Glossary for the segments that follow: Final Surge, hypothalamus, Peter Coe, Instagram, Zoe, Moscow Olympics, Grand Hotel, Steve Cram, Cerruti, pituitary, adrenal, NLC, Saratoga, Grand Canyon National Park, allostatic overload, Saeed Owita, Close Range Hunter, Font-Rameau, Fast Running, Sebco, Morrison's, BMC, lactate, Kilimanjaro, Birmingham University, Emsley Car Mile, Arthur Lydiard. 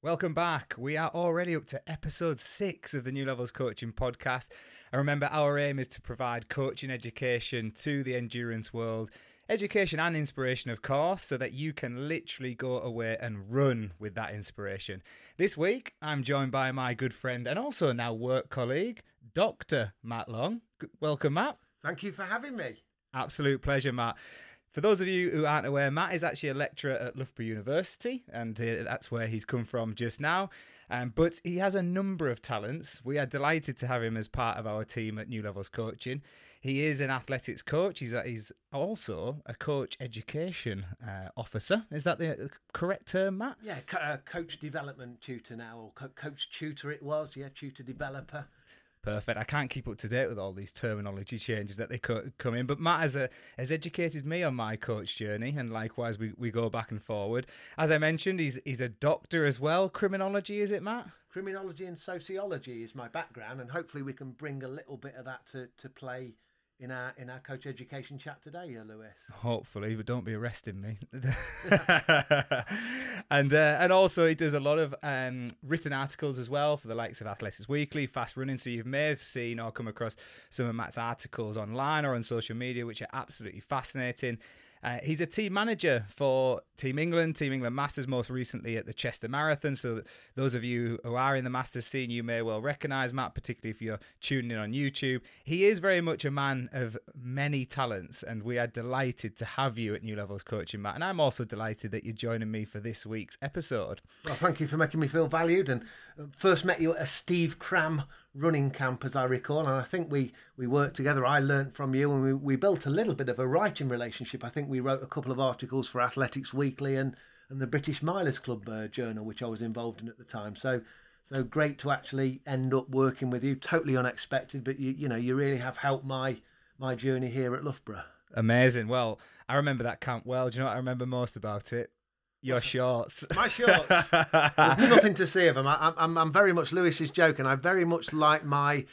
Welcome back. We are already up to episode 6 of the New Levels Coaching Podcast. And remember, our aim is to provide coaching education to the endurance world, education and inspiration, of course, so that you can literally go away and run with that inspiration. This week, I'm joined by my good friend and also now work colleague, Dr Matt Long. Welcome, Matt. Thank you for having me. Absolute pleasure, Matt. For those of you who aren't aware, Matt is actually a lecturer at Loughborough University, and that's where he's come from just now. But he has a number of talents. We are delighted to have him as part of our team at New Levels Coaching. He is an athletics coach. He's also a coach education officer. Is that the correct term, Matt? Yeah, coach development tutor now, or coach tutor it was. Yeah, tutor developer. Perfect. I can't keep up to date with all these terminology changes that they come in. But Matt has educated me on my coach journey, and likewise, we go back and forward. As I mentioned, he's a doctor as well. Criminology, is it, Matt? Criminology and sociology is my background, and hopefully we can bring a little bit of that to play in our coach education chat today, Lewis. Hopefully, but don't be arresting me. And also he does a lot of written articles as well for the likes of Athletics Weekly, Fast Running. So you may have seen or come across some of Matt's articles online or on social media, which are absolutely fascinating. He's a team manager for Team England Masters, most recently at the Chester Marathon. So that those of you who are in the Masters scene, you may well recognise Matt, particularly if you're tuning in on YouTube. He is very much a man of many talents, and we are delighted to have you at New Levels Coaching, Matt. And I'm also delighted that you're joining me for this week's episode. Well, thank you for making me feel valued. And first met you at a Steve Cram running camp, as I recall, and I think we worked together. I learnt from you, and we built a little bit of a writing relationship. I think we wrote a couple of articles for Athletics Weekly and the British Milers Club journal, which I was involved in at the time. So great to actually end up working with you. Totally unexpected, but you really have helped my journey here at Loughborough. Amazing. Well, I remember that camp well. Do you know what I remember most about it? Your shorts. My shorts. There's nothing to see of them. I'm very much Lewis's joke, and I very much like my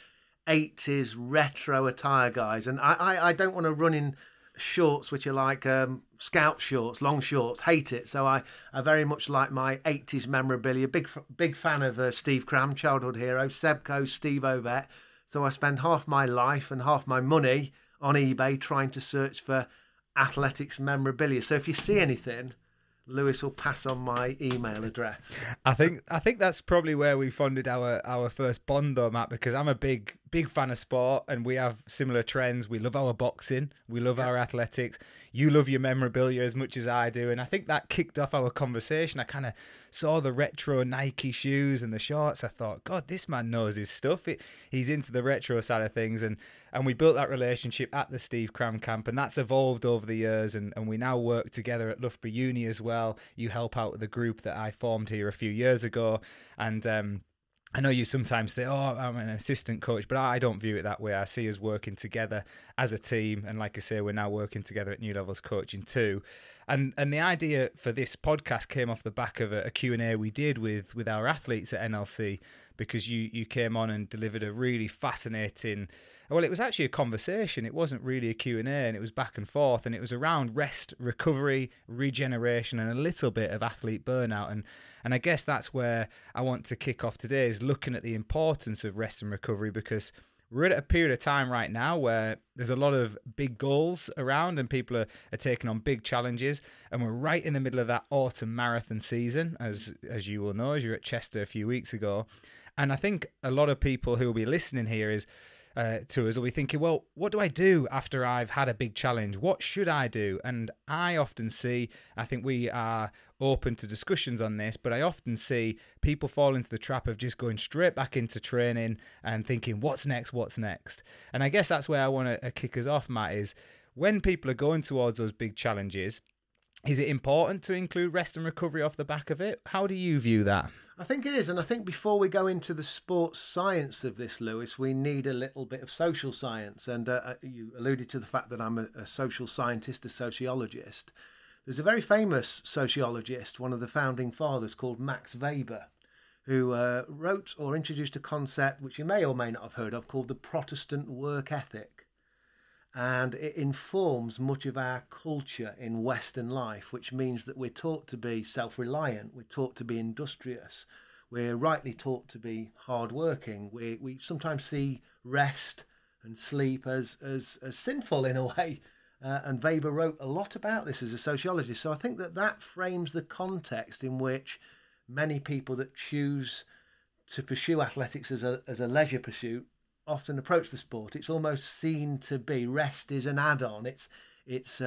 80s retro attire, guys. And I don't want to run in shorts which are like scout shorts, long shorts. Hate it. So I very much like my 80s memorabilia. Big fan of Steve Cram, childhood hero, Sebco, Steve Ovett. So I spend half my life and half my money on eBay trying to search for athletics memorabilia. So if you see anything, Lewis will pass on my email address. I think that's probably where we funded our first bond, though, Matt, because I'm a big fan of sport, and we have similar trends. We love our boxing, we love our athletics. You love your memorabilia as much as I do, and I think that kicked off our conversation. I kind of saw the retro Nike shoes and the shorts. I thought, God, this man knows his stuff. He's into the retro side of things, and we built that relationship at the Steve Cram camp, and that's evolved over the years, and we now work together at Loughborough Uni as well. You help out with the group that I formed here a few years ago, and I know you sometimes say, oh, I'm an assistant coach, but I don't view it that way. I see us working together as a team. And like I say, we're now working together at New Levels Coaching too. And the idea for this podcast came off the back of a Q&A we did with our athletes at NLC, because you came on and delivered a really fascinating, well, it was actually a conversation. It wasn't really a Q&A, and it was back and forth, and it was around rest, recovery, regeneration, and a little bit of athlete burnout. And I guess that's where I want to kick off today, is looking at the importance of rest and recovery, because we're at a period of time right now where there's a lot of big goals around, and people are taking on big challenges, and we're right in the middle of that autumn marathon season, as you will know, as you were at Chester a few weeks ago. And I think a lot of people who will be listening here to us will be thinking, well, what do I do after I've had a big challenge? What should I do? And I think we are open to discussions on this, but I often see people fall into the trap of just going straight back into training and thinking, what's next? And I guess that's where I want to kick us off, Matt, is when people are going towards those big challenges, is it important to include rest and recovery off the back of it? How do you view that? I think it is, and I think before we go into the sports science of this, Lewis, we need a little bit of social science. And you alluded to the fact that I'm a social scientist, a sociologist. There's a very famous sociologist, one of the founding fathers, called Max Weber, who wrote or introduced a concept which you may or may not have heard of, called the Protestant work ethic. and it informs much of our culture in Western life, which means that we're taught to be self-reliant, we're taught to be industrious, we're rightly taught to be hard-working. We sometimes see rest and sleep as sinful in a way, and Weber wrote a lot about this as a sociologist. So I think that that frames the context in which many people that choose to pursue athletics as a leisure pursuit often approach the sport. It's almost seen to be rest is an add-on. It's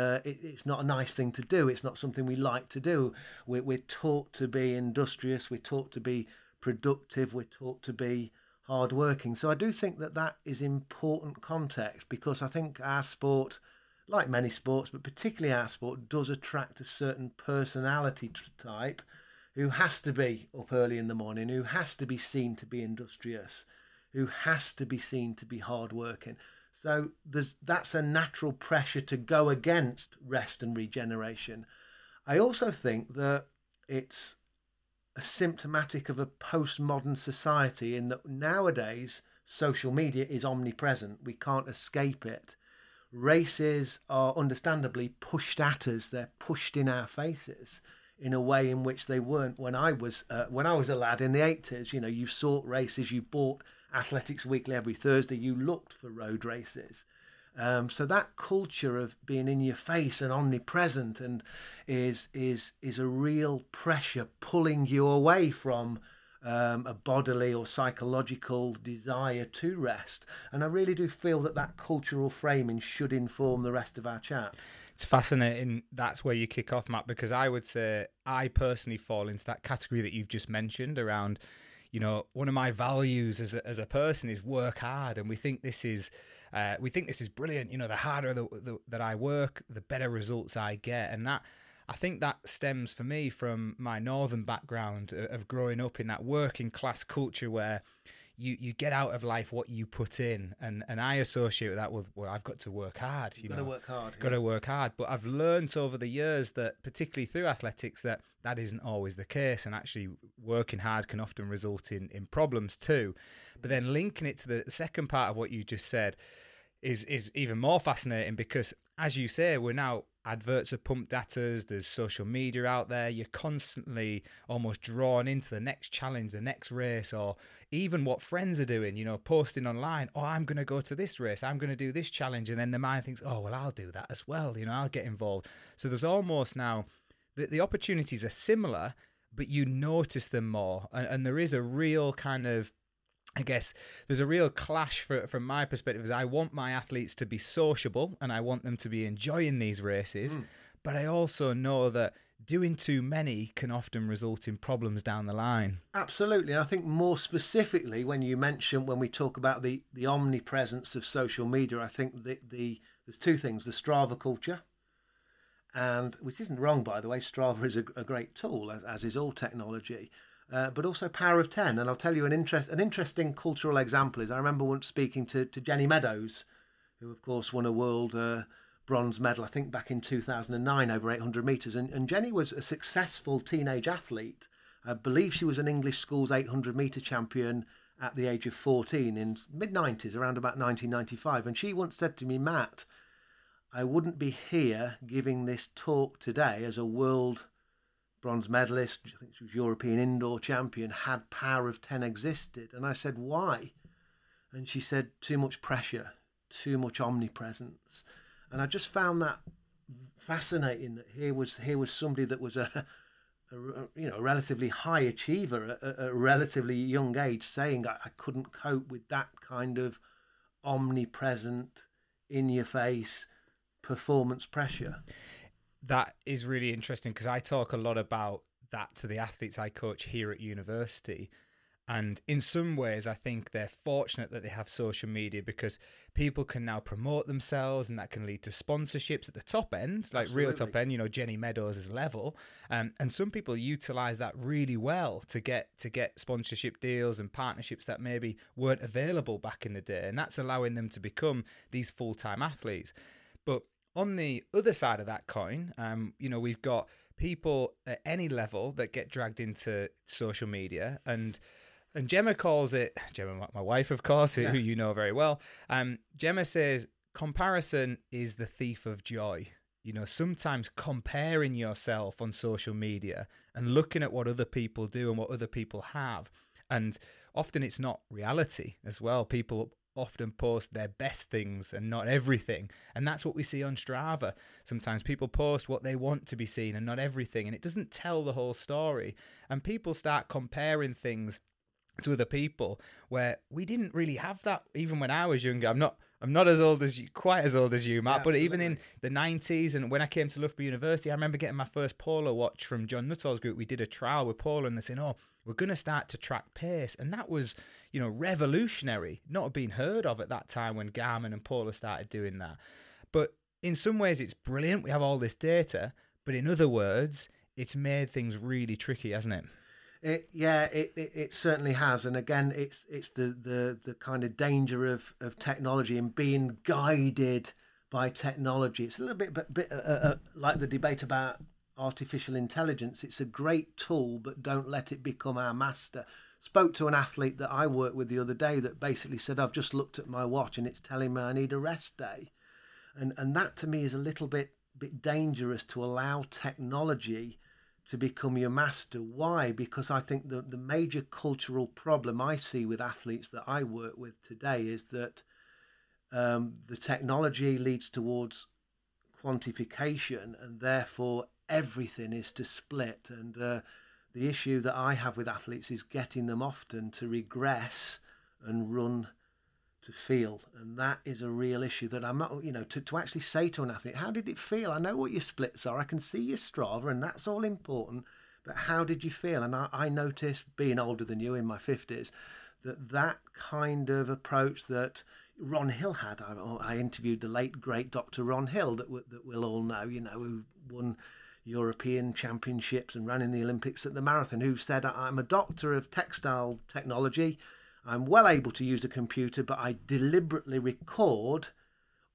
not a nice thing to do. It's not something we like to do. We're taught to be industrious. We're taught to be productive. We're taught to be hardworking. So I do think that that is important context, because I think our sport, like many sports, but particularly our sport, does attract a certain personality type who has to be up early in the morning, who has to be seen to be industrious, who has to be seen to be hardworking. So that's a natural pressure to go against rest and regeneration. I also think that it's a symptomatic of a postmodern society, in that nowadays social media is omnipresent. We can't escape it. Races are understandably pushed at us. They're pushed in our faces in a way in which they weren't when I was a lad in the 80s. You know, you sought races, you bought Athletics Weekly every Thursday, you looked for road races. So that culture of being in your face and omnipresent and is a real pressure pulling you away from a bodily or psychological desire to rest. And I really do feel that that cultural framing should inform the rest of our chat. It's fascinating. That's where you kick off, Matt, because I would say I personally fall into that category that you've just mentioned around, you know, one of my values as a person is work hard, and we think this is brilliant. You know, the harder that I work, the better results I get, and that, I think that stems for me from my northern background of growing up in that working class culture where you get out of life what you put in, and I associate that with, well, I've got to work hard. You've got to work hard. But I've learned over the years that, particularly through athletics, that isn't always the case, and actually working hard can often result in problems too. But then linking it to the second part of what you just said is even more fascinating, because, as you say, we're now, adverts are pumped at us, there's social media out there, you're constantly almost drawn into the next challenge, the next race, or even what friends are doing, you know, posting online, oh, I'm going to go to this race, I'm going to do this challenge, and then the mind thinks, oh, well, I'll do that as well, you know, I'll get involved. So there's almost now, the opportunities are similar, but you notice them more, and there is a real kind of, I guess there's a real clash from my perspective, is I want my athletes to be sociable and I want them to be enjoying these races. Mm. But I also know that doing too many can often result in problems down the line. Absolutely. And I think more specifically when we talk about the omnipresence of social media, I think there's two things, the Strava culture, and which isn't wrong, by the way. Strava is a great tool, as is all technology. But also Power of 10. And I'll tell you an interesting cultural example is I remember once speaking to Jenny Meadows, who, of course, won a world bronze medal, I think, back in 2009 over 800 metres. And Jenny was a successful teenage athlete. I believe she was an English school's 800-metre champion at the age of 14 in mid-90s, around about 1995. And she once said to me, Matt, I wouldn't be here giving this talk today as a world bronze medalist, I think she was European indoor champion, had Power of 10 existed. And I said, why? And she said, too much pressure, too much omnipresence. And I just found that fascinating, that here was somebody that was a relatively high achiever at a relatively young age saying I couldn't cope with that kind of omnipresent, in-your-face performance pressure. That is really interesting, because I talk a lot about that to the athletes I coach here at university. And in some ways, I think they're fortunate that they have social media, because people can now promote themselves, and that can lead to sponsorships at the top end, like Absolutely. Real top end, you know, Jenny Meadows' level. And some people utilize that really well to get sponsorship deals and partnerships that maybe weren't available back in the day. And that's allowing them to become these full-time athletes. But on the other side of that coin, you know, we've got people at any level that get dragged into social media, and Gemma calls it, Gemma, my wife, of course, who you know very well. Gemma says comparison is the thief of joy. You know, sometimes comparing yourself on social media and looking at what other people do and what other people have. And often it's not reality as well. People often post their best things and not everything. And that's what we see on Strava. Sometimes people post what they want to be seen and not everything. And it doesn't tell the whole story. And people start comparing things to other people where we didn't really have that even when I was younger. I'm not as old as you, quite as old as you, Matt, yeah, but even in the 90s and when I came to Loughborough University, I remember getting my first Polar watch from John Nuttall's group. We did a trial with Polar and they're saying, oh, we're going to start to track pace. And that was, you know, revolutionary, not being heard of at that time when Garmin and Polar started doing that. But in some ways it's brilliant. We have all this data, but in other words, it's made things really tricky, hasn't it? It certainly has, and again, it's the kind of danger of technology and being guided by technology. It's a little bit like the debate about artificial intelligence. It's a great tool, but don't let it become our master. Spoke to an athlete that I work with the other day that basically said, "I've just looked at my watch and it's telling me I need a rest day," and that to me is a little bit dangerous, to allow technology to become your master. Why? Because I think the major cultural problem I see with athletes that I work with today is that the technology leads towards quantification, and therefore everything is to split. And the issue that I have with athletes is getting them often to regress and run to feel, and that is a real issue that I'm not, you know, to actually say to an athlete, how did it feel? I know what your splits are, I can see your Strava, and that's all important, but how did you feel? And I noticed, being older than you in my 50s, that kind of approach that Ron Hill had. I interviewed the late great Dr Ron Hill that we'll all know, you know, who won European championships and ran in the Olympics at the marathon, who said, I'm a doctor of textile technology, I'm well able to use a computer, but I deliberately record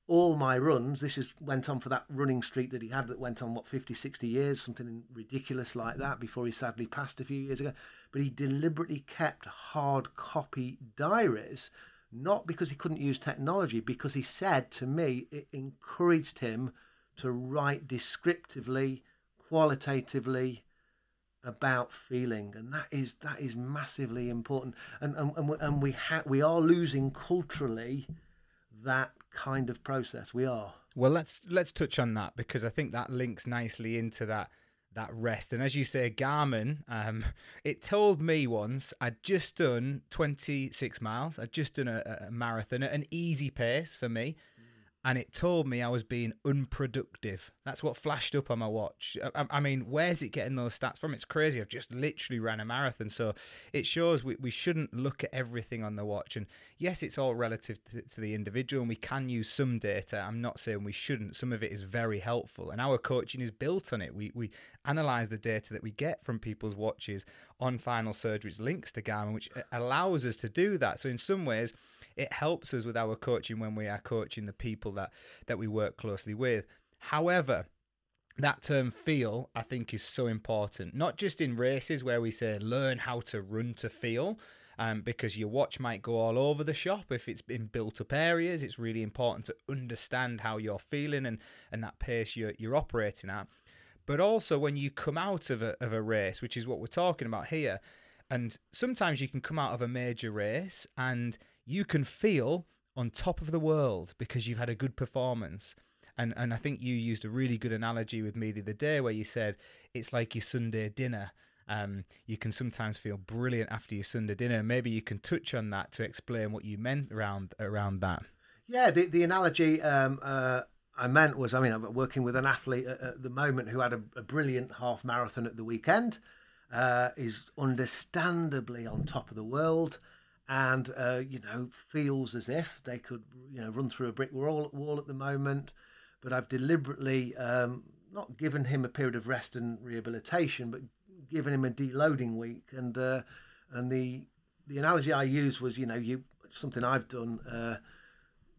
all my runs. This went on for that running streak that he had that went on, 50, 60 years, something ridiculous like that, before he sadly passed a few years ago. But he deliberately kept hard copy diaries, not because he couldn't use technology, because he said to me it encouraged him to write descriptively, qualitatively, about feeling, and that is massively important, and we are losing culturally that kind of process. We are. Well, let's touch on that, because I think that links nicely into that rest. And as you say, Garmin, it told me once I'd just done 26 miles. I'd just done a marathon at an easy pace for me. And it told me I was being unproductive. That's what flashed up on my watch. I mean, where's it getting those stats from? It's crazy. I've just literally ran a marathon. So it shows we shouldn't look at everything on the watch. And yes, it's all relative to the individual, and we can use some data. I'm not saying we shouldn't. Some of it is very helpful, and our coaching is built on it. We analyze the data that we get from people's watches on Final Surge, which links to Garmin, which allows us to do that. So in some ways, it helps us with our coaching when we are coaching the people that we work closely with. However, that term feel, I think, is so important, not just in races where we say learn how to run to feel, because your watch might go all over the shop if it's in built up areas. It's really important to understand how you're feeling and that pace you're operating at. But also when you come out of a race, which is what we're talking about here, and sometimes you can come out of a major race and you can feel on top of the world because you've had a good performance. And I think you used a really good analogy with me the other day where you said it's like your Sunday dinner. You can sometimes feel brilliant after your Sunday dinner. Maybe you can touch on that to explain what you meant around that. Yeah, the analogy I meant was, I'm working with an athlete at the moment who had a brilliant half marathon at the weekend, is understandably on top of the world, and you know, feels as if they could, you know, run through a brick wall at the moment. But I've deliberately not given him a period of rest and rehabilitation, but given him a deloading week. And the analogy I used was, you know, something I've done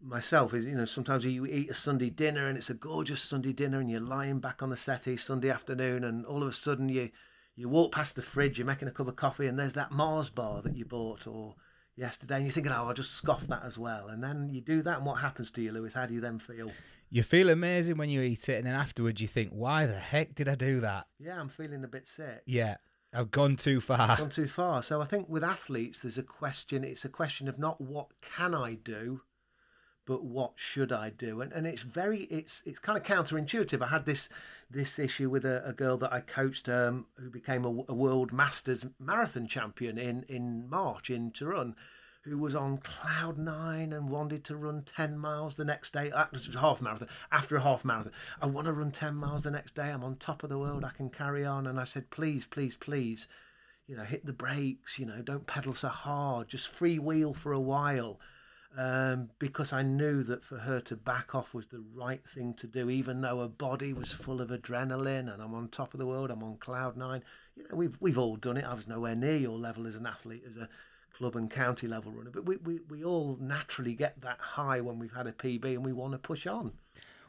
myself is, you know, sometimes you eat a Sunday dinner and it's a gorgeous Sunday dinner and you're lying back on the settee Sunday afternoon, and all of a sudden you walk past the fridge, you're making a cup of coffee, and there's that Mars bar that you bought, or yesterday, and you're thinking, oh, I'll just scoff that as well. And then you do that, and what happens to you, Lewis? How do you then feel? You feel amazing when you eat it, and then afterwards you think, why the heck did I do that? Yeah, I'm feeling a bit sick. Yeah, I've gone too far. I've gone too far. So I think with athletes, there's a question. It's a question of not what can I do, but what should I do? And it's very, it's kind of counterintuitive. I had this issue with a girl that I coached who became a world masters marathon champion in March in Turin, who was on cloud nine and wanted to run 10 miles the next day. That was half marathon, after a half marathon. I want to run 10 miles the next day. I'm on top of the world. I can carry on. And I said, please, please, please, you know, hit the brakes, you know, don't pedal so hard, just freewheel for a while. Because I knew that for her to back off was the right thing to do, even though her body was full of adrenaline and I'm on top of the world, I'm on cloud nine. You know, we've all done it. I was nowhere near your level as an athlete, as a club and county level runner, but we all naturally get that high when we've had a PB and we want to push on.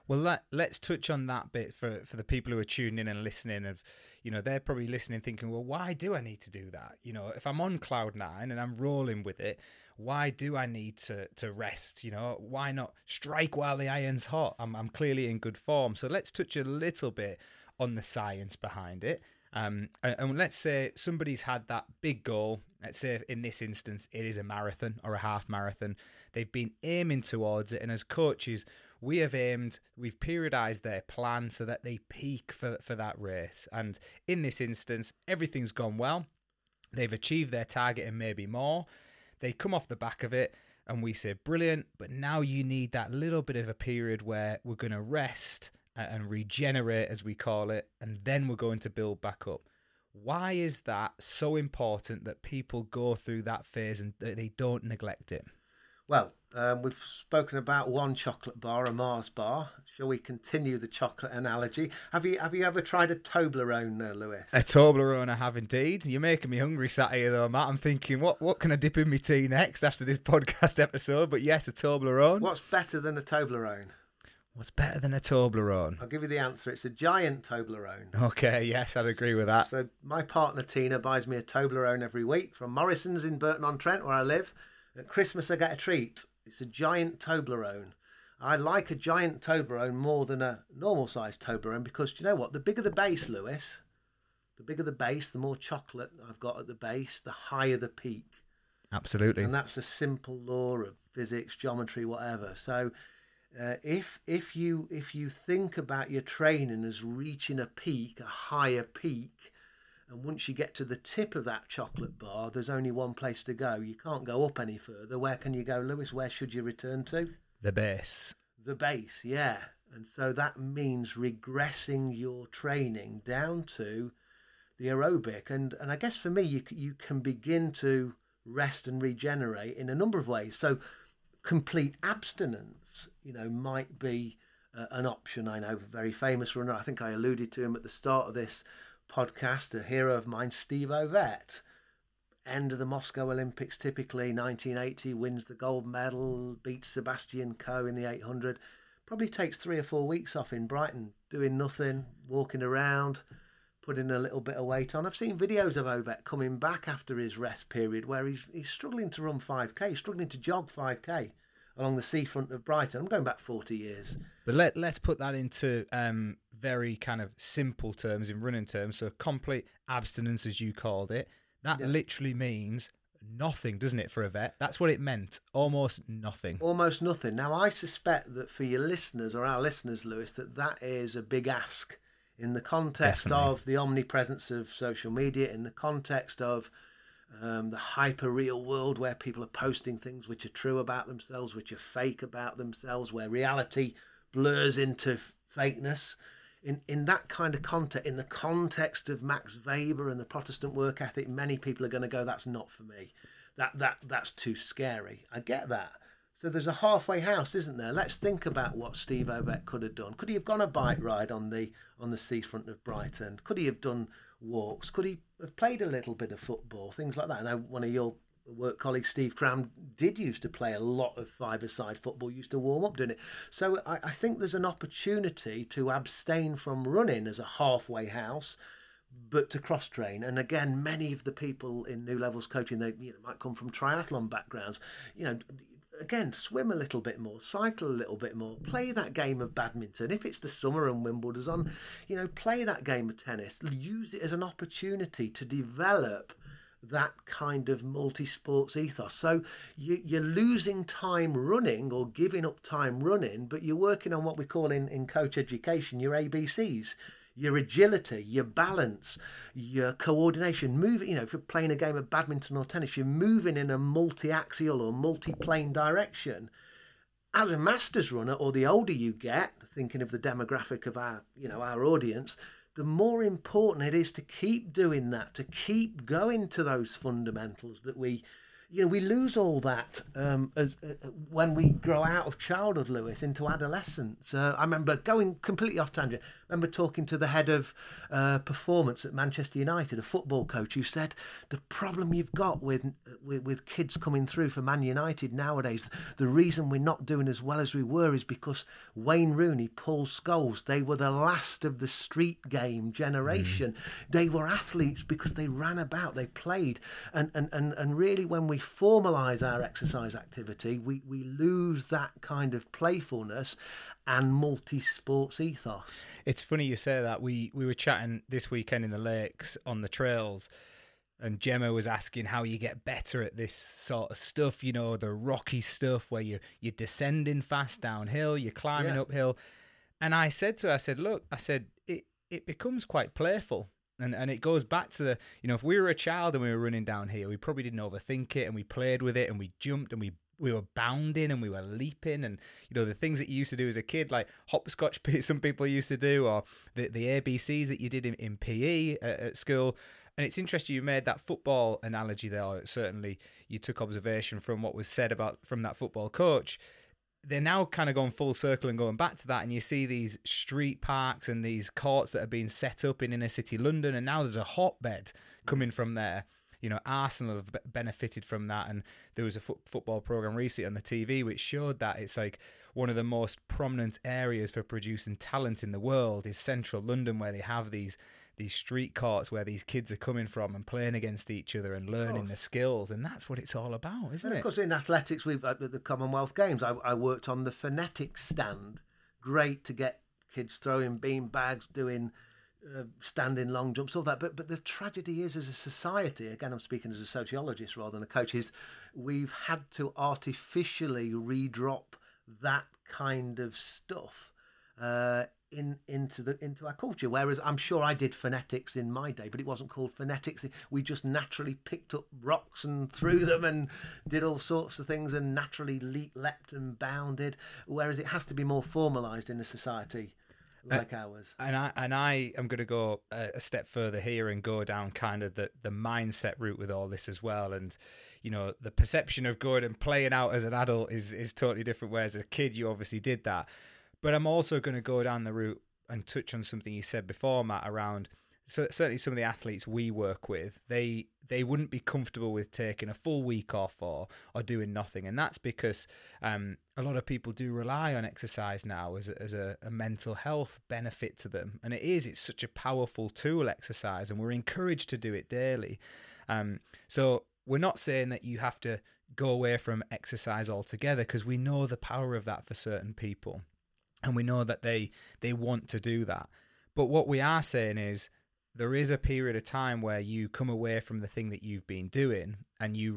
Well, let's touch on that bit for the people who are tuning in and listening. Of, you know, they're probably listening thinking, well, why do I need to do that? You know, if I'm on cloud nine and I'm rolling with it, why do I need to rest? You know, why not strike while the iron's hot? I'm clearly in good form. So let's touch a little bit on the science behind it. And let's say somebody's had that big goal. Let's say in this instance, it is a marathon or a half marathon. They've been aiming towards it. And as coaches, we have aimed, we've periodized their plan so that they peak for that race. And in this instance, everything's gone well. They've achieved their target and maybe more. They come off the back of it and we say, brilliant, but now you need that little bit of a period where we're going to rest and regenerate, as we call it, and then we're going to build back up. Why is that so important that people go through that phase and they don't neglect it? Well, we've spoken about one chocolate bar, a Mars bar. Shall we continue the chocolate analogy? Have you ever tried a Toblerone, Lewis? A Toblerone, I have indeed. You're making me hungry sat here, though, Matt. I'm thinking, what can I dip in my tea next after this podcast episode? But yes, a Toblerone. What's better than a Toblerone? What's better than a Toblerone? I'll give you the answer. It's a giant Toblerone. Okay, yes, I'd agree with that. So my partner, Tina, buys me a Toblerone every week from Morrison's in Burton-on-Trent, where I live. At Christmas, I get a treat. It's a giant Toblerone. I like a giant Toblerone more than a normal-sized Toblerone because, do you know what? The bigger the base, Lewis, the bigger the base, the more chocolate I've got at the base, the higher the peak. Absolutely. And that's a simple law of physics, geometry, whatever. So if you think about your training as reaching a peak, a higher peak, and once you get to the tip of that chocolate bar, there's only one place to go. You can't go up any further. Where can you go, Lewis? Where should you return to? The base. The base, yeah. And so that means regressing your training down to the aerobic. And I guess for me, you can begin to rest and regenerate in a number of ways. So complete abstinence, you know, might be an option. I know a very famous runner. I think I alluded to him at the start of this podcast, a hero of mine, Steve Ovett, end of the Moscow Olympics, typically 1980, wins the gold medal, beats Sebastian Coe in the 800, probably takes 3 or 4 weeks off in Brighton, doing nothing, walking around, putting a little bit of weight on. I've seen videos of Ovett coming back after his rest period where he's struggling to run 5k, struggling to jog 5k along the seafront of Brighton. I'm going back 40 years. But let's put that into very kind of simple terms, in running terms. So complete abstinence, as you called it, that literally means nothing, doesn't it, for a vet? That's what it meant, almost nothing. Almost nothing. Now, I suspect that for your listeners or our listeners, Lewis, that is a big ask in the context of the omnipresence of social media, in the context of the hyper real world where people are posting things which are true about themselves, which are fake about themselves, where reality blurs into fakeness. In that kind of context, in the context of Max Weber and the Protestant work ethic, many people are going to go, that's not for me. That's too scary. I get that. So there's a halfway house, isn't there? Let's think about what Steve Ovett could have done. Could he have gone a bike ride on the seafront of Brighton? Could he have done walks? Could he have played a little bit of football? Things like that. I know one of your work colleagues, Steve Cram, did used to play a lot of five-a-side football, used to warm up doing it. So I think there's an opportunity to abstain from running as a halfway house, but to cross train. And again, many of the people in New Levels Coaching, they might come from triathlon backgrounds. Again, swim a little bit more, cycle a little bit more, play that game of badminton. If it's the summer and Wimbledon's on, play that game of tennis. Use it as an opportunity to develop that kind of multi-sports ethos. So you're losing time running or giving up time running, but you're working on what we call in coach education, your ABCs. Your agility, your balance, your coordination, moving. If you're playing a game of badminton or tennis, you're moving in a multi-axial or multi-plane direction. As a masters runner, or the older you get, thinking of the demographic of our, our audience, the more important it is to keep doing that, to keep going to those fundamentals that we lose all that when we grow out of childhood, Lewis, into adolescence. I remember going completely off tangent. I remember talking to the head of performance at Manchester United, a football coach, who said the problem you've got with kids coming through for Man United nowadays, the reason we're not doing as well as we were is because Wayne Rooney, Paul Scholes, they were the last of the street game generation. Mm. They were athletes because they ran about, they played. And really, when we formalise our exercise activity, we lose that kind of playfulness and multi-sports ethos. It's funny you say that. We were chatting this weekend in the lakes on the trails, and Gemma was asking how you get better at this sort of stuff, the rocky stuff where you're descending fast downhill, you're climbing uphill. And I said to her, I said, it becomes quite playful. And it goes back to the, if we were a child and we were running down here, we probably didn't overthink it, and we played with it, and we jumped, and we were bounding, and we were leaping, and the things that you used to do as a kid, like hopscotch, some people used to do, or the ABCs that you did in PE at school. And it's interesting you made that football analogy there. Certainly you took observation from what was said from that football coach. They're now kind of going full circle and going back to that, and you see these street parks and these courts that are being set up in inner city London, and now there's a hotbed coming from there. Arsenal have benefited from that, and there was a football program recently on the TV which showed that it's like one of the most prominent areas for producing talent in the world is central London, where they have these street courts where these kids are coming from and playing against each other and learning the skills. And that's what it's all about, isn't it? And of course, in athletics, we've at the Commonwealth Games, I worked on the phonetics stand. Great to get kids throwing bean bags, doing standing long jumps, all that. But the tragedy is, as a society, again, I'm speaking as a sociologist rather than a coach, is we've had to artificially redrop that kind of stuff into our culture. Whereas I'm sure I did phonetics in my day, but it wasn't called phonetics. We just naturally picked up rocks and threw them and did all sorts of things and naturally leapt and bounded. Whereas it has to be more formalised in a society like ours. And I am going to go a step further here and go down kind of the mindset route with all this as well. And the perception of going and playing out as an adult is totally different. Whereas as a kid, you obviously did that. But I'm also going to go down the route and touch on something you said before, Matt, around certainly some of the athletes we work with, they wouldn't be comfortable with taking a full week off or doing nothing. And that's because a lot of people do rely on exercise now as a mental health benefit to them. And it's such a powerful tool, exercise, and we're encouraged to do it daily. So we're not saying that you have to go away from exercise altogether, because we know the power of that for certain people. And we know that they want to do that. But what we are saying is there is a period of time where you come away from the thing that you've been doing and you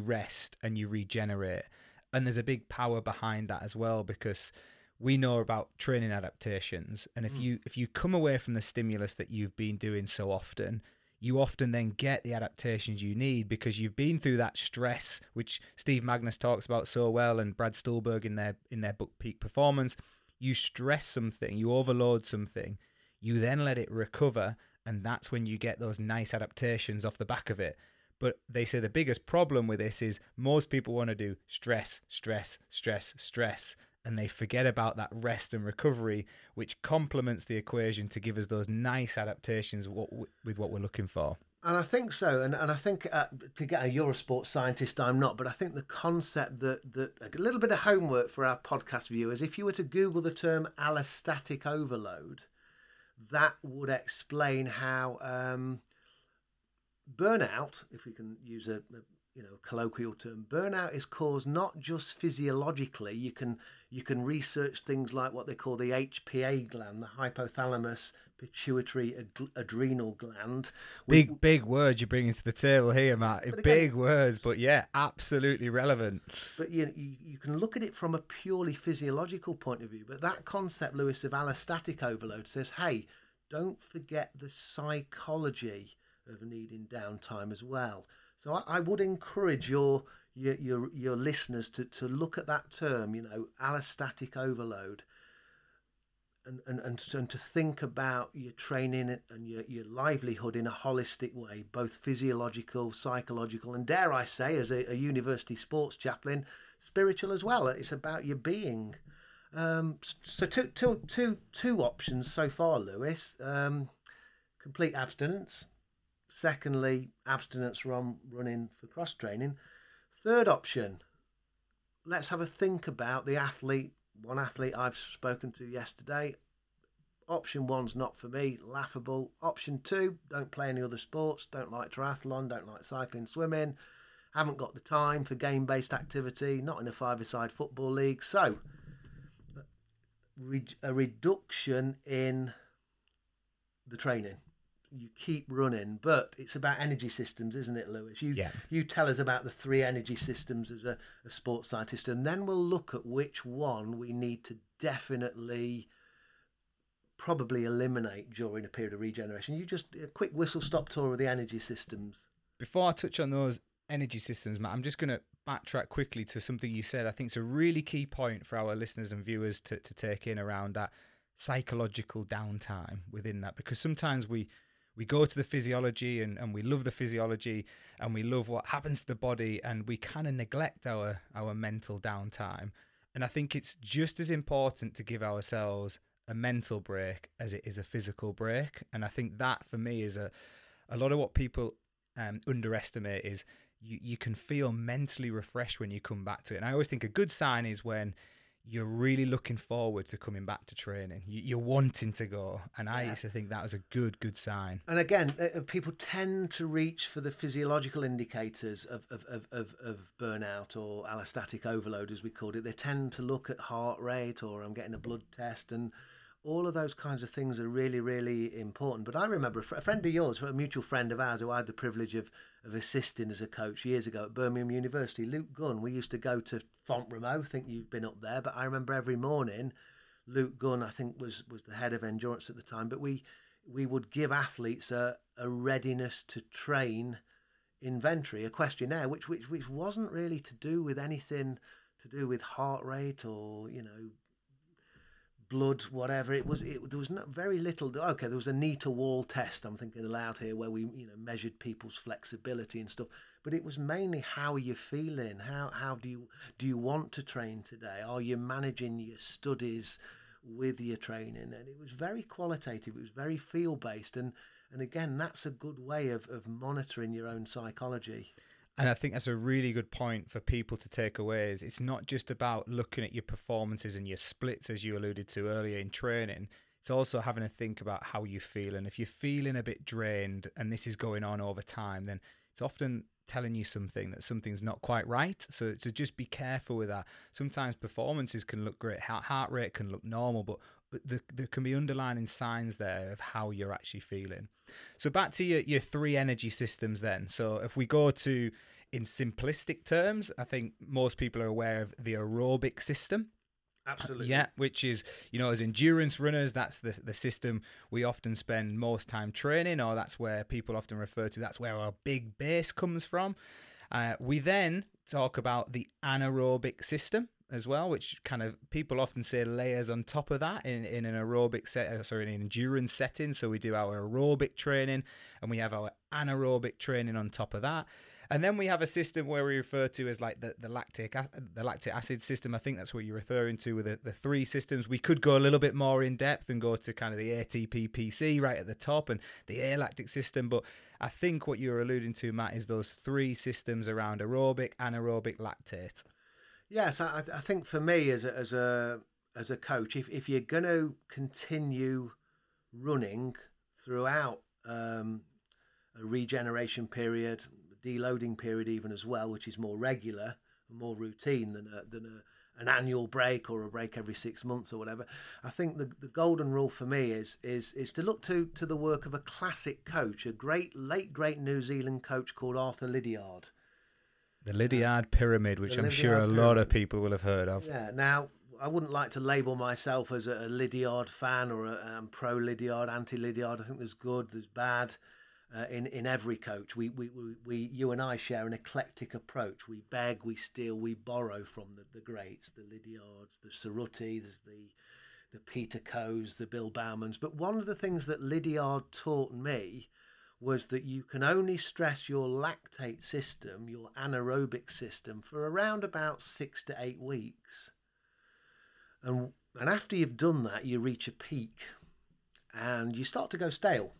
rest and you regenerate. And there's a big power behind that as well, because we know about training adaptations. And if you come away from the stimulus that you've been doing so often, you often then get the adaptations you need because you've been through that stress, which Steve Magnus talks about so well, and Brad Stolberg in their book Peak Performance. You stress something, you overload something, you then let it recover, and that's when you get those nice adaptations off the back of it. But they say the biggest problem with this is most people want to do stress, stress, stress, stress, and they forget about that rest and recovery, which complements the equation to give us those nice adaptations with what we're looking for. And I think so. And I think, you're a sports scientist, I'm not, but I think the concept that a little bit of homework for our podcast viewers, if you were to Google the term allostatic overload, that would explain how burnout, if we can use a colloquial term, burnout is caused not just physiologically. You can research things like what they call the HPA gland, the hypothalamus pituitary adrenal gland. Big words you're bringing to the table here, Matt. Again, big words, but yeah, absolutely relevant. But you can look at it from a purely physiological point of view. But that concept, Lewis, of allostatic overload says, hey, don't forget the psychology of needing downtime as well. So I would encourage your listeners to look at that term, allostatic overload, and to think about your training and your livelihood in a holistic way, both physiological, psychological, and dare I say, as a university sports chaplain, spiritual as well. It's about your being. So two options so far, Lewis. Complete abstinence. Secondly, abstinence from running for cross training. Third option, let's have a think about the athlete. One athlete I've spoken to yesterday, option one's not for me, laughable. Option two, don't play any other sports, don't like triathlon, don't like cycling, swimming, haven't got the time for game-based activity, not in a five-a-side football league. So a reduction in the training. You keep running, but it's about energy systems, isn't it, Lewis? You tell us about the three energy systems as a sports scientist, and then we'll look at which one we need to definitely probably eliminate during a period of regeneration. You just a quick whistle-stop tour of the energy systems. Before I touch on those energy systems, Matt, I'm just going to backtrack quickly to something you said. I think it's a really key point for our listeners and viewers to take in around that psychological downtime within that, because sometimes we go to the physiology and we love the physiology and we love what happens to the body, and we kind of neglect our mental downtime. And I think it's just as important to give ourselves a mental break as it is a physical break. And I think that for me is a lot of what people underestimate is you can feel mentally refreshed when you come back to it. And I always think a good sign is when you're really looking forward to coming back to training. You're wanting to go. And I used to think that was a good sign. And again, people tend to reach for the physiological indicators of burnout or allostatic overload, as we called it. They tend to look at heart rate, or I'm getting a blood test, and all of those kinds of things are really, really important. But I remember a friend of yours, a mutual friend of ours who I had the privilege of assisting as a coach years ago at Birmingham University, Luke Gunn. We used to go to Font-Rameau. I think you've been up there, but I remember every morning, Luke Gunn, I think was the head of endurance at the time, but we would give athletes a readiness to train inventory, a questionnaire, which wasn't really to do with anything to do with heart rate or, blood, whatever it was. There was not very little. Okay, there was a knee to wall test, I'm thinking aloud here, where we measured people's flexibility and stuff, but it was mainly how you're feeling, how do you want to train today, are you managing your studies with your training? And it was very qualitative, it was very feel based, and again, that's a good way of monitoring your own psychology. And I think that's a really good point for people to take away, is it's not just about looking at your performances and your splits, as you alluded to earlier, in training. It's also having a think about how you feel. And if you're feeling a bit drained and this is going on over time, then it's often telling you something's not quite right. So to just be careful with that. Sometimes performances can look great, heart rate can look normal, but there can be underlying signs there of how you're actually feeling. So back to your three energy systems then. So if we go to, in simplistic terms, I think most people are aware of the aerobic system. Absolutely. Yeah, which is, as endurance runners, that's the system we often spend most time training, or that's where people often refer to, that's where our big base comes from. We then talk about the anaerobic system as well, which kind of people often say layers on top of that in an aerobic set, sorry, in an endurance setting. So we do our aerobic training and we have our anaerobic training on top of that. And then we have a system where we refer to as like the lactic acid system. I think that's what you're referring to with the three systems. We could go a little bit more in depth and go to kind of the ATPPC right at the top and the alactic system. But I think what you're alluding to, Matt, is those three systems around aerobic, anaerobic, lactate. Yes, I think for me as a coach, if you're going to continue running throughout a regeneration period, deloading period even as well, which is more regular and more routine than an annual break or a break every 6 months or whatever. I think the golden rule for me is to look to the work of a classic coach, a late great New Zealand coach called Arthur Lydiard. The Lydiard Pyramid, which I'm sure a lot of people will have heard of. Yeah, now I wouldn't like to label myself as a Lydiard fan or a pro-Lydiard, anti-Lydiard. I think there's good, there's bad in every coach. We you and I share an eclectic approach. We beg, we steal, we borrow from the greats, the Lydiards, the Cerrutis, the Peter Coes, the Bill Bowmans. But one of the things that Lydiard taught me was that you can only stress your lactate system, your anaerobic system, for around about 6 to 8 weeks. And after you've done that, you reach a peak and you start to go stale.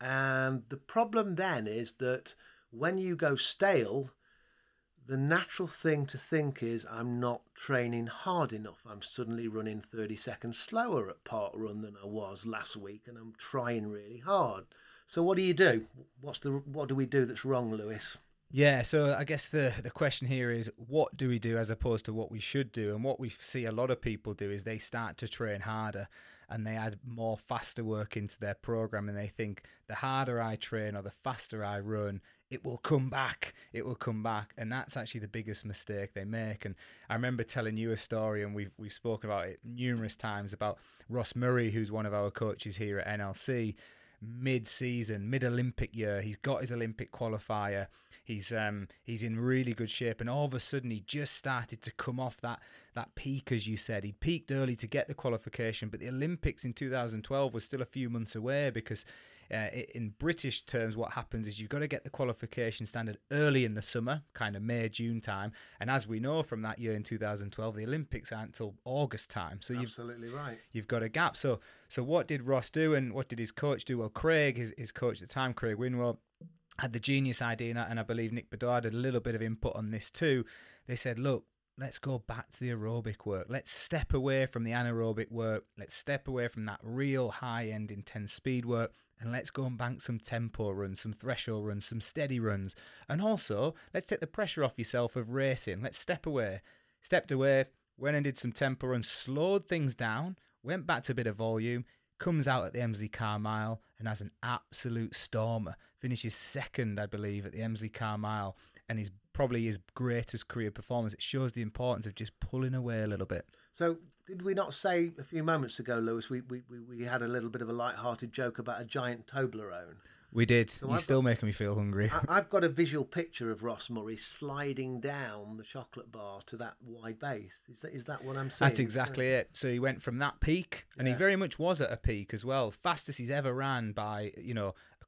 And the problem then is that when you go stale, the natural thing to think is, I'm not training hard enough. I'm suddenly running 30 seconds slower at part run than I was last week, and I'm trying really hard. So what do you do? What do we do that's wrong, Lewis? Yeah, so I guess the question here is, what do we do as opposed to what we should do? And what we see a lot of people do is they start to train harder and they add more faster work into their program, and they think the harder I train or the faster I run, it will come back, it will come back. And that's actually the biggest mistake they make. And I remember telling you a story, and we've spoken about it numerous times, about Ross Murray, who's one of our coaches here at NLC. Mid-season, mid-Olympic year, he's got his Olympic qualifier, he's in really good shape, and all of a sudden he just started to come off that peak, as you said. He'd peaked early to get the qualification, but the Olympics in 2012 was still a few months away, because in British terms, what happens is you've got to get the qualification standard early in the summer, kind of May, June time. And as we know from that year in 2012, the Olympics aren't until August time. So absolutely right. You've got a gap. So what did Ross do, and what did his coach do? Well, Craig, his coach at the time, Craig Winwell, had the genius idea, and I believe Nick Bedard had a little bit of input on this too. They said, look, let's go back to the aerobic work. Let's step away from the anaerobic work. Let's step away from that real high-end intense speed work. And let's go and bank some tempo runs, some threshold runs, some steady runs. And also, let's take the pressure off yourself of racing. Let's step away. Stepped away, went and did some tempo runs, slowed things down, went back to a bit of volume, comes out at the Emsley Car Mile and has an absolute stormer. Finishes second, I believe, at the Emsley Car Mile, and is probably his greatest career performance. It shows the importance of just pulling away a little bit. So did we not say a few moments ago, Lewis, we had a little bit of a light-hearted joke about a giant Toblerone? We did. So you're still making me feel hungry. I've got a visual picture of Ross Murray sliding down the chocolate bar to that wide base. Is that what I'm saying? That's exactly it. So he went from that peak, and he very much was at a peak as well. Fastest he's ever ran by,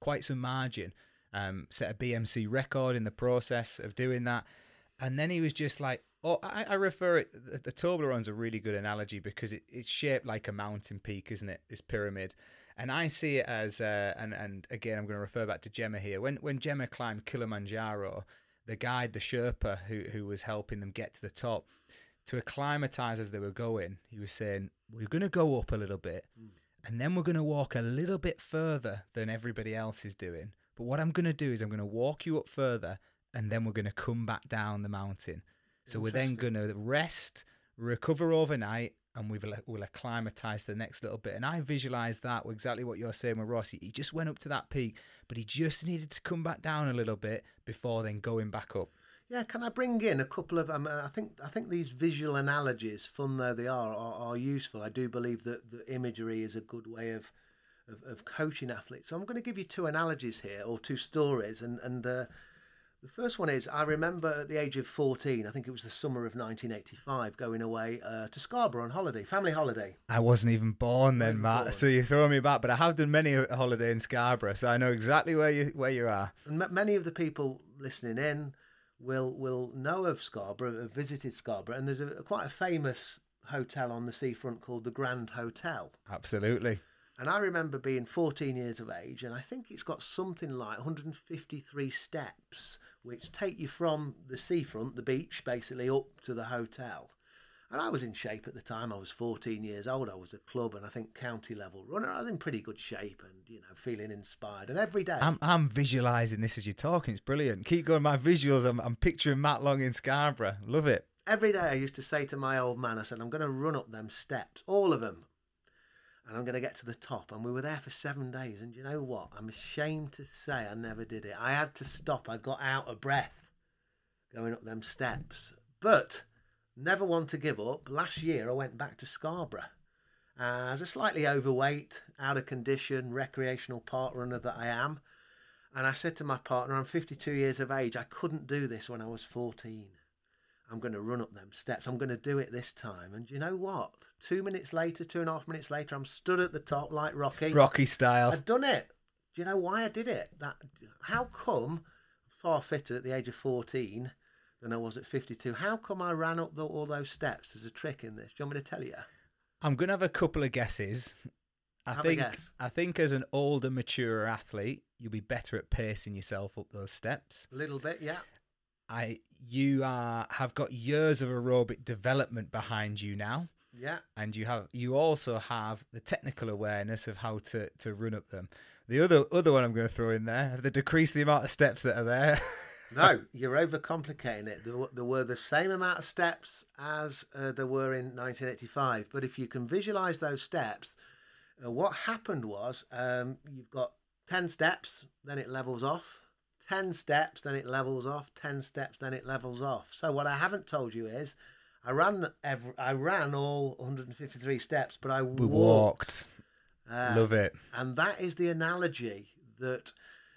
quite some margin. Set a BMC record in the process of doing that. And then he was just like, I refer it, the Toblerone's a really good analogy, because it's shaped like a mountain peak, isn't it, this pyramid. And I see it as, and again, I'm going to refer back to Gemma here. When Gemma climbed Kilimanjaro, the guide, the Sherpa who was helping them get to the top, to acclimatise as they were going, he was saying, we're going to go up a little bit, and then we're going to walk a little bit further than everybody else is doing. But what I'm going to do is I'm going to walk you up further, and then we're going to come back down the mountain. So we're then going to rest, recover overnight, and we'll acclimatise the next little bit. And I visualised that with exactly what you're saying with Ross. He just went up to that peak, but he just needed to come back down a little bit before then going back up. Yeah, can I bring in a couple of... I think these visual analogies, fun though they are useful. I do believe that the imagery is a good way of coaching athletes. So I'm going to give you two analogies here, or two stories, and the first one is, I remember at the age of 14, I think it was the summer of 1985, going away to Scarborough on holiday, family holiday. I wasn't even born then, Matt, so you throw me back, but I have done many a holiday in Scarborough, so I know exactly where you are. And many of the people listening in will know of Scarborough, have visited Scarborough, and there's quite a famous hotel on the seafront called the Grand Hotel. Absolutely. And I remember being 14 years of age, and I think it's got something like 153 steps, which take you from the seafront, the beach, basically, up to the hotel. And I was in shape at the time. I was 14 years old. I was a club and I think county level runner. I was in pretty good shape and, you know, feeling inspired. And every day... I'm visualising this as you're talking. It's brilliant. Keep going. My visuals, I'm picturing Matt Long in Scarborough. Love it. Every day I used to say to my old man, I said, I'm going to run up them steps, all of them, and I'm going to get to the top. And we were there for 7 days. And you know what? I'm ashamed to say I never did it. I had to stop. I got out of breath going up them steps. But... never one to give up. Last year, I went back to Scarborough as a slightly overweight, out of condition, recreational park runner that I am. And I said to my partner, I'm 52 years of age. I couldn't do this when I was 14. I'm going to run up them steps. I'm going to do it this time. And you know what? 2.5 minutes later, I'm stood at the top like Rocky. Rocky style. I've done it. Do you know why I did it? How come I'm far fitter at the age of 14 than I was at 52. How come I ran up all those steps? There's a trick in this. Do you want me to tell you? I'm going to have a couple of guesses. I think as an older, mature athlete, you'll be better at pacing yourself up those steps. A little bit, yeah. You have got years of aerobic development behind you now. Yeah. And you also have the technical awareness of how to run up them. The other one I'm going to throw in there, have they decreased the amount of steps that are there? No, you're overcomplicating it. There were the same amount of steps as there were in 1985. But if you can visualise those steps, what happened was you've got 10 steps, then it levels off. 10 steps, then it levels off. 10 steps, then it levels off. So what I haven't told you is I ran all 153 steps, but I walked. Love it. And that is the analogy that...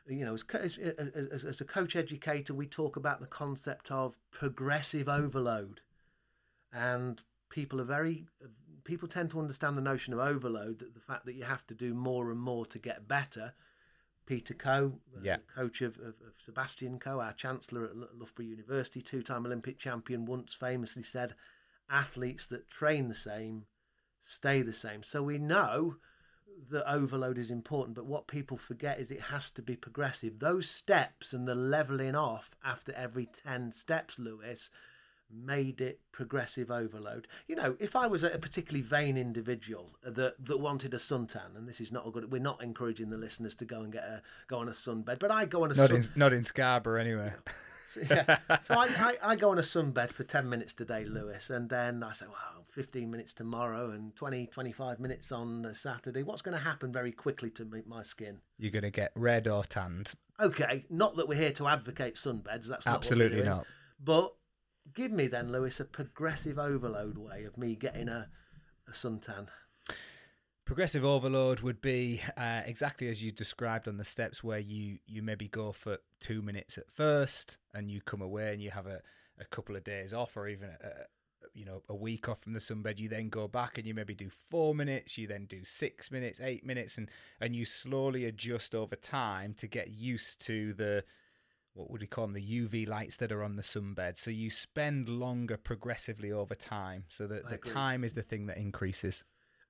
You know, as a coach educator, we talk about the concept of progressive overload, and people tend to understand the notion of overload, that the fact that you have to do more and more to get better. Peter Coe, coach of Sebastian Coe, our chancellor at Loughborough University, two-time Olympic champion, once famously said, "Athletes that train the same stay the same." So we know that overload is important, but what people forget is it has to be progressive. Those steps and the leveling off after every 10 steps, Lewis, made it progressive overload. You know, if I was a particularly vain individual that wanted a suntan, and this is not we're not encouraging the listeners to go on a sunbed, but I go on a sunbed. Not in Scarborough anyway. Yeah. So I go on a sunbed for 10 minutes today, Lewis, and then I say, well, 15 minutes tomorrow and 25 minutes on Saturday. What's going to happen very quickly to my skin? You're going to get red or tanned. Okay, not that we're here to advocate sunbeds. That's not absolutely what we're doing. But give me then, Lewis, a progressive overload way of me getting a suntan. Progressive overload would be exactly as you described on the steps, where you maybe go for 2 minutes at first and you come away and you have a couple of days off, or even a week off from the sunbed. You then go back and you maybe do 4 minutes, you then do 6 minutes, 8 minutes, and you slowly adjust over time to get used to the, what would we call them, the UV lights that are on the sunbed. So you spend longer progressively over time, so that the time is the thing that increases.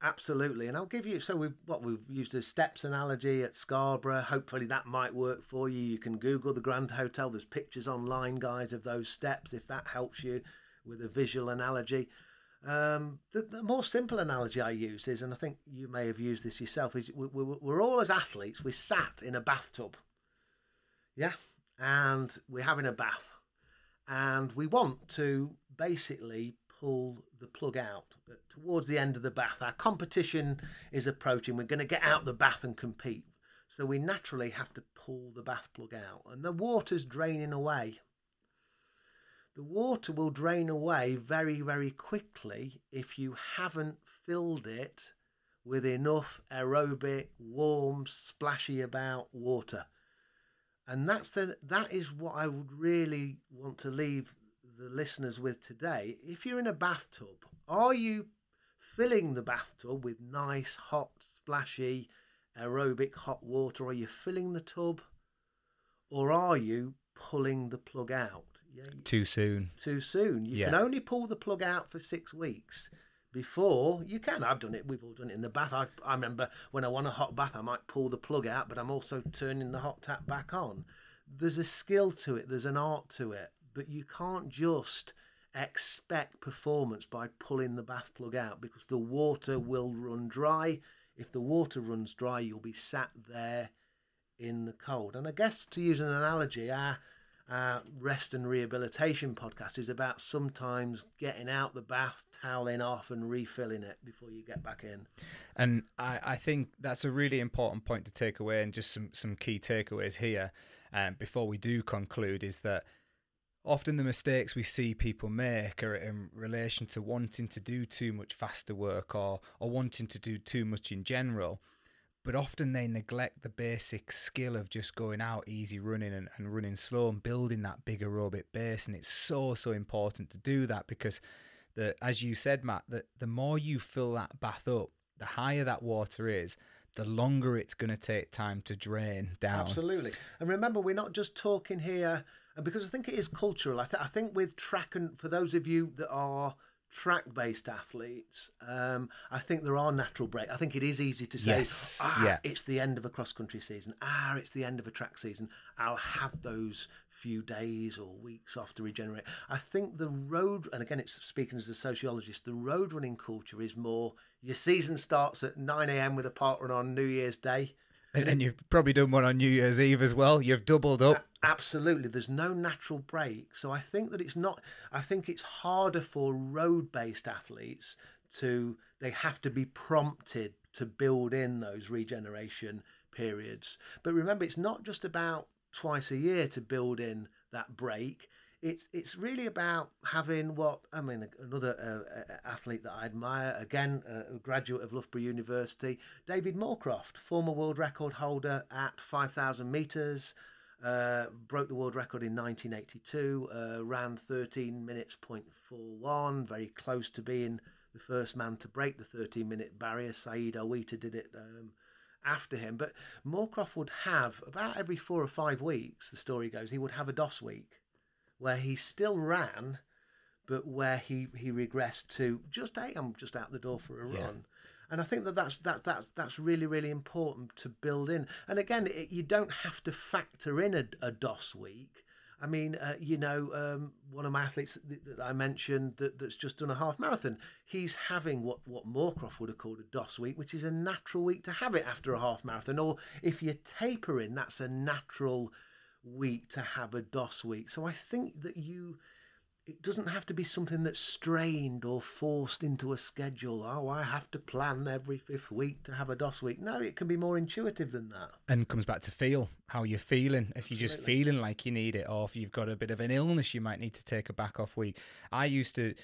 Absolutely. And I'll give you, so we've used the steps analogy at Scarborough. Hopefully that might work for you. You can Google the Grand Hotel. There's pictures online, guys, of those steps, if that helps you with a visual analogy. The more simple analogy I use is, and I think you may have used this yourself, is we're all, as athletes, we're sat in a bathtub. Yeah. And we're having a bath. And we want to basically pull the plug out towards the end of the bath. Our competition is approaching. We're going to get out the bath and compete. So we naturally have to pull the bath plug out, and the water's draining away. The water will drain away very, very quickly if you haven't filled it with enough aerobic, warm, splashy about water. And that is what I would really want to leave the listeners with today. If you're in a bathtub, are you filling the bathtub with nice, hot, splashy, aerobic hot water? Are you filling the tub, or are you pulling the plug out? Yeah, too soon. You can only pull the plug out for 6 weeks before you can. I've done it. We've all done it in the bath. I remember when I want a hot bath, I might pull the plug out, but I'm also turning the hot tap back on. There's a skill to it. There's an art to it. But you can't just expect performance by pulling the bath plug out, because the water will run dry. If the water runs dry, you'll be sat there in the cold. And I guess, to use an analogy, our rest and rehabilitation podcast is about sometimes getting out the bath, toweling off and refilling it before you get back in. And I think that's a really important point to take away, and just some key takeaways here before we do conclude, is that often the mistakes we see people make are in relation to wanting to do too much faster work or wanting to do too much in general. But often they neglect the basic skill of just going out, easy running and running slow and building that big aerobic base. And it's so, so important to do that, because, as you said, Matt, that the more you fill that bath up, the higher that water is, the longer it's going to take time to drain down. Absolutely. And remember, we're not just talking here... And because I think it is cultural, I think with track, and for those of you that are track-based athletes, I think there are natural breaks. I think it is easy to say, yes. It's the end of a cross-country season. It's the end of a track season. I'll have those few days or weeks off to regenerate. I think the road, and again, it's speaking as a sociologist, the road running culture is more, your season starts at 9 a.m. with a park run on New Year's Day. And you've probably done one on New Year's Eve as well. You've doubled up. Absolutely. There's no natural break. So I think that it's not... I think it's harder for road-based athletes to... They have to be prompted to build in those regeneration periods. But remember, it's not just about twice a year to build in that break. It's really about having what... I mean, another athlete that I admire, again, a graduate of Loughborough University, David Moorcroft, former world record holder at 5,000 metres, broke the world record in 1982, ran 13 minutes 0.41, very close to being the first man to break the 13-minute barrier. Saeed Owita did it after him. But Moorcroft would have, about every 4 or 5 weeks, the story goes, he would have a DOS week, where he still ran, but where he regressed to just, hey, I'm just out the door for a run. And I think that's really, really important to build in. And again, you don't have to factor in a DOS week. I mean, one of my athletes that I mentioned that's just done a half marathon, he's having what Moorcroft would have called a DOS week, which is a natural week to have it after a half marathon. Or if you're tapering, that's a natural week to have a DOS week. So I think that it doesn't have to be something that's strained or forced into a schedule. I have to plan every fifth week to have a DOS week. No, it can be more intuitive than that. And it comes back to feel, how you're feeling. If you're just feeling like you need it, or if you've got a bit of an illness, you might need to take a back off week. I used to,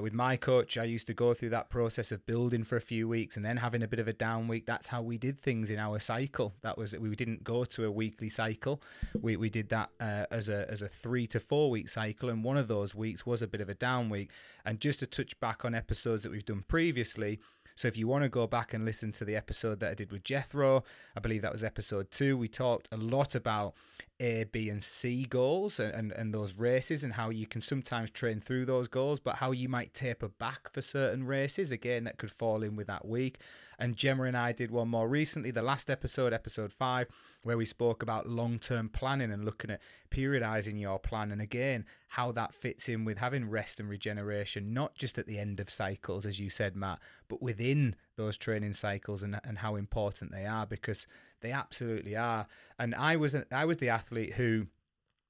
with my coach, I used to go through that process of building for a few weeks and then having a bit of a down week. That's how we did things in our cycle. That was, we didn't go to a weekly cycle. We did that as a 3 to 4 week cycle. And one of those weeks was a bit of a down week. And just to touch back on episodes that we've done previously, so if you want to go back and listen to the episode that I did with Jethro, I believe that was episode 2, we talked a lot about A, B and C goals and those races, and how you can sometimes train through those goals, but how you might taper back for certain races. Again, that could fall in with that week. And Gemma and I did one more recently, the last episode, episode 5, where we spoke about long-term planning and looking at periodizing your plan. And again, how that fits in with having rest and regeneration, not just at the end of cycles, as you said, Matt, but within those training cycles and how important they are, because they absolutely are. And I was the athlete who,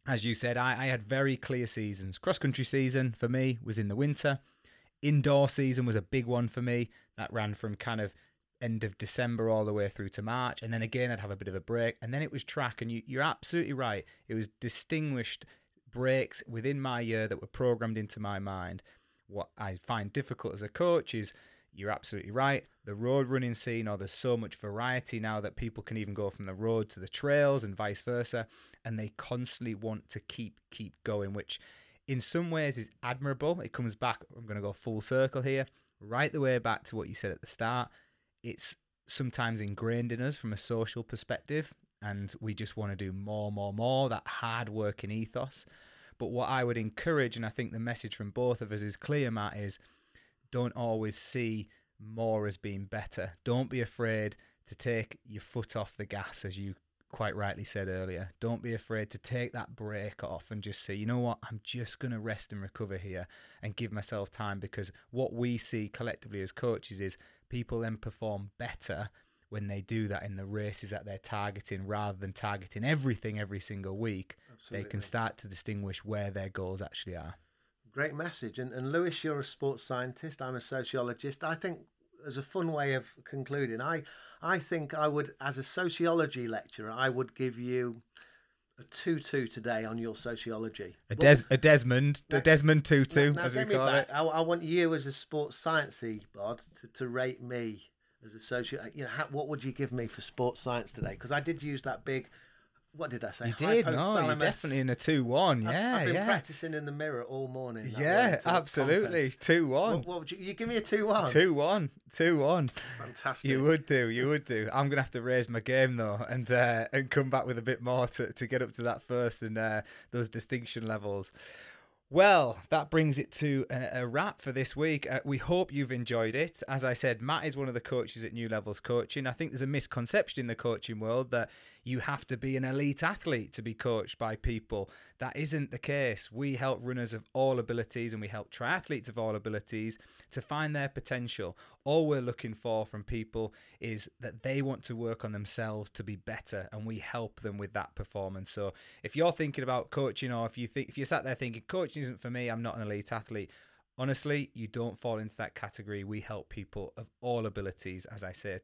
as you said, I had very clear seasons. Cross-country season for me was in the winter. Indoor season was a big one for me. That ran from kind of end of December all the way through to March. And then again, I'd have a bit of a break. And then it was track. And you're absolutely right. It was distinguished breaks within my year that were programmed into my mind. What I find difficult as a coach is, you're absolutely right, the road running scene, or there's so much variety now that people can even go from the road to the trails and vice versa, and they constantly want to keep going, which in some ways is admirable. It comes back, I'm going to go full circle here, right the way back to what you said at the start. It's sometimes ingrained in us from a social perspective, and we just want to do more, that hard working ethos. But what I would encourage, and I think the message from both of us is clear, Matt, is don't always see more as being better. Don't be afraid to take your foot off the gas, as you quite rightly said earlier, don't be afraid to take that break off and just say, you know what, I'm just going to rest and recover here and give myself time, because what we see collectively as coaches is people then perform better when they do that in the races that they're targeting, rather than targeting everything every single week. Absolutely. They can start to distinguish where their goals actually are. Great message. And Lewis, you're a sports scientist, I'm a sociologist. I think as a fun way of concluding, I think I would, as a sociology lecturer, I would give you a 2-2 today on your sociology. A Desmond 2-2, as we call it. I want you as a sports sciencey bod to rate me as a sociologist. You know, what would you give me for sports science today? Because I did use that big... What did I say? You did, no, you're definitely in a 2-1, yeah. I've been practising in the mirror all morning. Yeah, absolutely, 2-1. What would you give me a 2-1? 2-1, 2-1. Fantastic. You would do. I'm going to have to raise my game, though, and come back with a bit more to get up to that first and those distinction levels. Well, that brings it to a wrap for this week. We hope you've enjoyed it. As I said, Matt is one of the coaches at New Levels Coaching. I think there's a misconception in the coaching world that you have to be an elite athlete to be coached by people. That isn't the case. We help runners of all abilities, and we help triathletes of all abilities to find their potential. All we're looking for from people is that they want to work on themselves to be better, and we help them with that performance. So if you're thinking about coaching, or if you're sat there thinking, coach isn't for me, I'm not an elite athlete, honestly, you don't fall into that category. We help people of all abilities, as I say,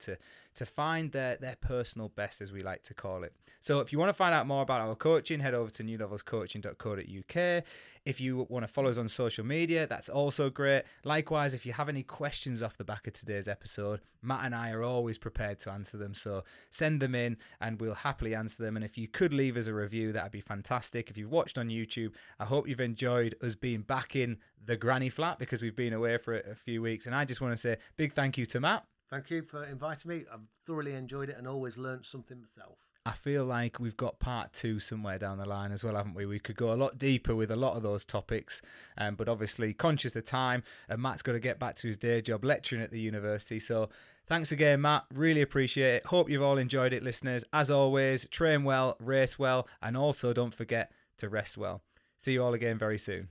to find their personal best, as we like to call it. So if you want to find out more about our coaching, head over to newlevelscoaching.co.uk. If you want to follow us on social media, that's also great. Likewise, if you have any questions off the back of today's episode, Matt and I are always prepared to answer them, so send them in and we'll happily answer them. And if you could leave us a review, that'd be fantastic. If you've watched on YouTube, I hope you've enjoyed us being back in the granny flat, because we've been away for a few weeks. And I just want to say big thank you to Matt. Thank you for inviting me. I've thoroughly enjoyed it and always learned something myself. I feel like we've got part 2 somewhere down the line as well, haven't we? We could go a lot deeper with a lot of those topics, but obviously conscious of time, and Matt's got to get back to his day job lecturing at the university. So thanks again, Matt. Really appreciate it. Hope you've all enjoyed it, listeners. As always, train well, race well, and also don't forget to rest well. See you all again very soon.